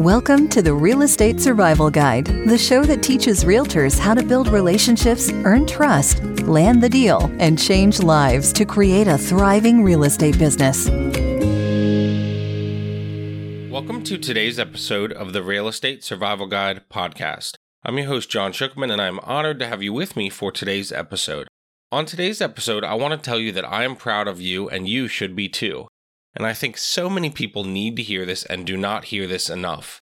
Welcome to the Real Estate Survival Guide, the show that teaches realtors how to build relationships, earn trust, land the deal, and change lives to create a thriving real estate business. Welcome to today's episode of the Real Estate Survival Guide podcast. I'm your host, John Shookman, and I'm honored to have you with me for today's episode. On today's episode, I want to tell you that I am proud of you, and you should be too. And I think so many people need to hear this and do not hear this enough.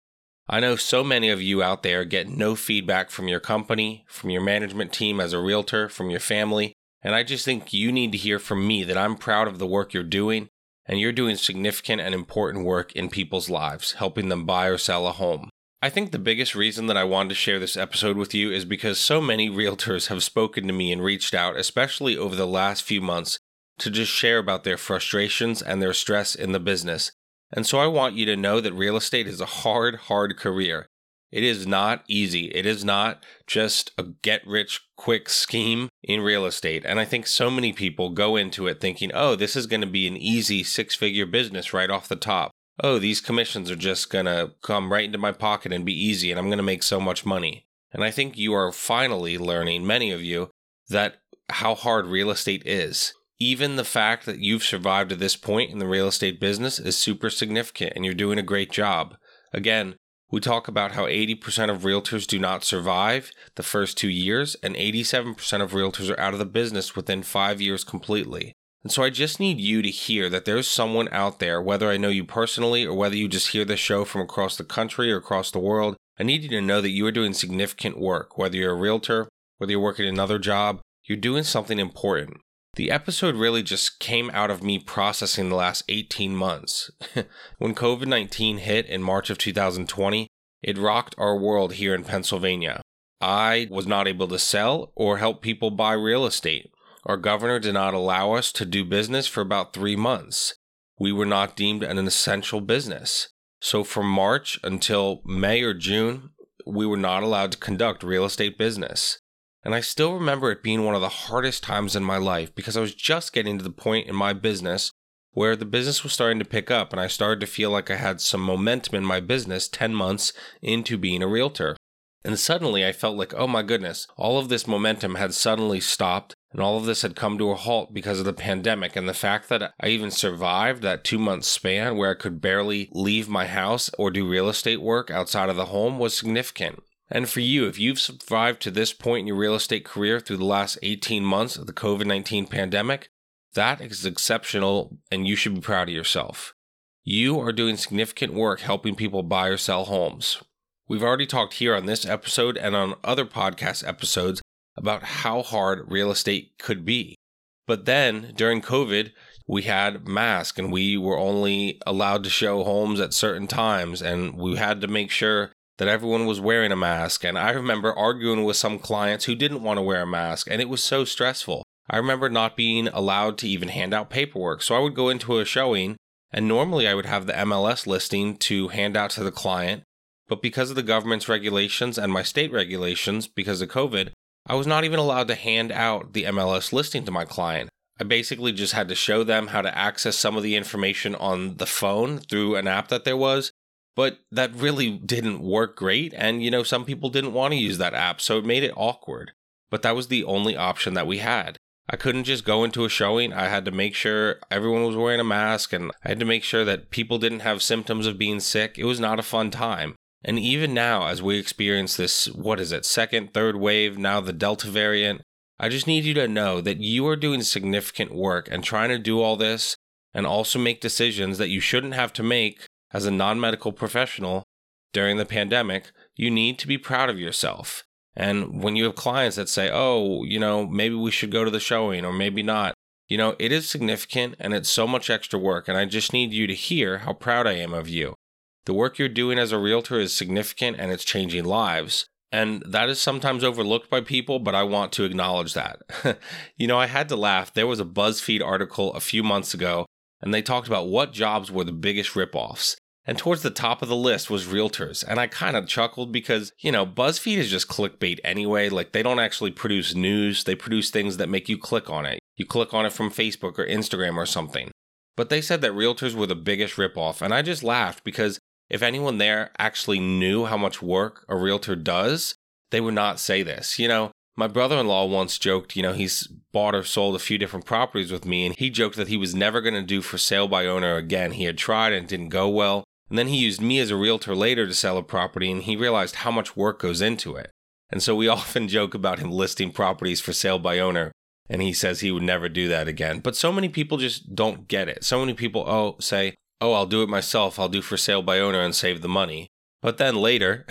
I know so many of you out there get no feedback from your company, from your management team as a realtor, from your family, and I just think you need to hear from me that I'm proud of the work you're doing, and you're doing significant and important work in people's lives, helping them buy or sell a home. I think the biggest reason that I wanted to share this episode with you is because so many realtors have spoken to me and reached out, especially over the last few months, to just share about their frustrations and their stress in the business. And so I want you to know that real estate is a hard, hard career. It is not easy. It is not just a get-rich-quick scheme in real estate. And I think so many people go into it thinking, oh, this is going to be an easy six-figure business right off the top. Oh, these commissions are just going to come right into my pocket and be easy, and I'm going to make so much money. And I think you are finally learning, many of you, that how hard real estate is. Even the fact that you've survived to this point in the real estate business is super significant, and you're doing a great job. Again, we talk about how 80% of realtors do not survive the first 2 years, and 87% of realtors are out of the business within 5 years completely. And so I just need you to hear that there's someone out there, whether I know you personally or whether you just hear this show from across the country or across the world, I need you to know that you are doing significant work. Whether you're a realtor, whether you're working another job, you're doing something important. The episode really just came out of me processing the last 18 months. When COVID-19 hit in March of 2020, it rocked our world here in Pennsylvania. I was not able to sell or help people buy real estate. Our governor did not allow us to do business for about 3 months. We were not deemed an essential business. So from March until May or June, we were not allowed to conduct real estate business. And I still remember it being one of the hardest times in my life because I was just getting to the point in my business where the business was starting to pick up and I started to feel like I had some momentum in my business 10 months into being a realtor. And suddenly I felt like, oh my goodness, all of this momentum had suddenly stopped and all of this had come to a halt because of the pandemic. And the fact that I even survived that 2-month span where I could barely leave my house or do real estate work outside of the home was significant. And for you, if you've survived to this point in your real estate career through the last 18 months of the COVID-19 pandemic, that is exceptional and you should be proud of yourself. You are doing significant work helping people buy or sell homes. We've already talked here on this episode and on other podcast episodes about how hard real estate could be. But then during COVID, we had masks and we were only allowed to show homes at certain times and we had to make sure that everyone was wearing a mask, and I remember arguing with some clients who didn't want to wear a mask, and it was so stressful. I remember not being allowed to even hand out paperwork, so I would go into a showing, and normally I would have the MLS listing to hand out to the client, but because of the government's regulations and my state regulations, because of COVID, I was not even allowed to hand out the MLS listing to my client. I basically just had to show them how to access some of the information on the phone through an app that there was, but that really didn't work great, and you know, some people didn't want to use that app, so it made it awkward. But that was the only option that we had. I couldn't just go into a showing. I had to make sure everyone was wearing a mask, and I had to make sure that people didn't have symptoms of being sick. It was not a fun time. And even now, as we experience this, second, third wave, now the Delta variant, I just need you to know that you are doing significant work and trying to do all this and also make decisions that you shouldn't have to make. As a non-medical professional during the pandemic, you need to be proud of yourself. And when you have clients that say, oh, you know, maybe we should go to the showing or maybe not, you know, it is significant and it's so much extra work. And I just need you to hear how proud I am of you. The work you're doing as a realtor is significant and it's changing lives. And that is sometimes overlooked by people, but I want to acknowledge that. You know, I had to laugh. There was a BuzzFeed article a few months ago, and they talked about what jobs were the biggest ripoffs. And towards the top of the list was realtors. And I kind of chuckled because, you know, BuzzFeed is just clickbait anyway. Like, they don't actually produce news. They produce things that make you click on it. You click on it from Facebook or Instagram or something. But they said that realtors were the biggest ripoff. And I just laughed because If anyone there actually knew how much work a realtor does, they would not say this. You know, my brother-in-law once joked, you know, he's bought or sold a few different properties with me, and he joked that he was never going to do for sale by owner again. He had tried and it didn't go well. And then he used me as a realtor later to sell a property, and he realized how much work goes into it. And so we often joke about him listing properties for sale by owner, and he says he would never do that again. But so many people just don't get it. So many people say, I'll do it myself, I'll do for sale by owner and save the money. But then later,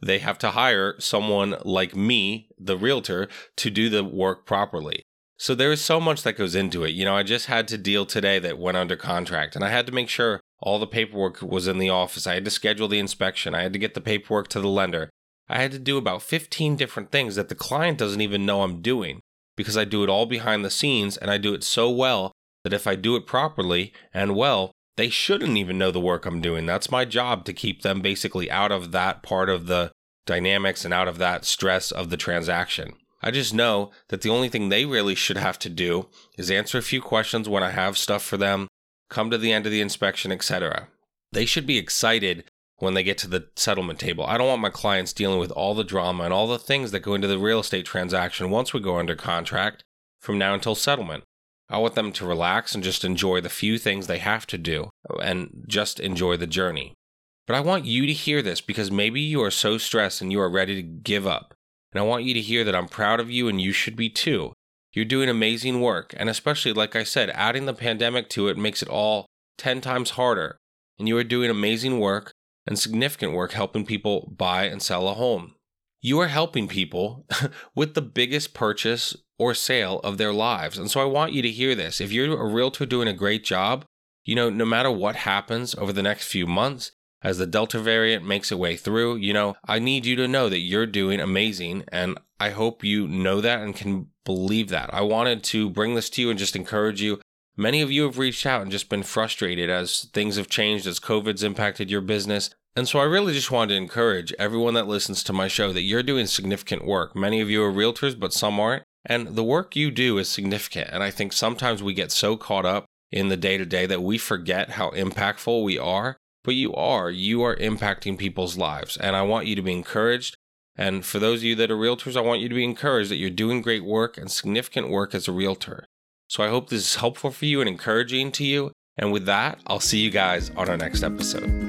they have to hire someone like me, the realtor, to do the work properly. So there is so much that goes into it. You know, I just had to deal today that went under contract, and I had to make sure all the paperwork was in the office. I had to schedule the inspection. I had to get the paperwork to the lender. I had to do about 15 different things that the client doesn't even know I'm doing, because I do it all behind the scenes, and I do it so well that if I do it properly and well, they shouldn't even know the work I'm doing. That's my job, to keep them basically out of that part of the dynamics and out of that stress of the transaction. I just know that the only thing they really should have to do is answer a few questions when I have stuff for them, come to the end of the inspection, etc. They should be excited when they get to the settlement table. I don't want my clients dealing with all the drama and all the things that go into the real estate transaction once we go under contract from now until settlement. I want them to relax and just enjoy the few things they have to do and just enjoy the journey. But I want you to hear this, because maybe you are so stressed and you are ready to give up. And I want you to hear that I'm proud of you, and you should be too. You're doing amazing work. And especially, like I said, adding the pandemic to it makes it all 10 times harder. And you are doing amazing work and significant work helping people buy and sell a home. You are helping people with the biggest purchase or sale of their lives. And so I want you to hear this. If you're a realtor doing a great job, you know, no matter what happens over the next few months, as the Delta variant makes its way through, you know, I need you to know that you're doing amazing. And I hope you know that and can believe that. I wanted to bring this to you and just encourage you. Many of you have reached out and just been frustrated as things have changed, as COVID's impacted your business. And so I really just wanted to encourage everyone that listens to my show that you're doing significant work. Many of you are realtors, but some aren't. And the work you do is significant. And I think sometimes we get so caught up in the day-to-day that we forget how impactful we are. But you are impacting people's lives. And I want you to be encouraged. And for those of you that are realtors, I want you to be encouraged that you're doing great work and significant work as a realtor. So I hope this is helpful for you and encouraging to you. And with that, I'll see you guys on our next episode.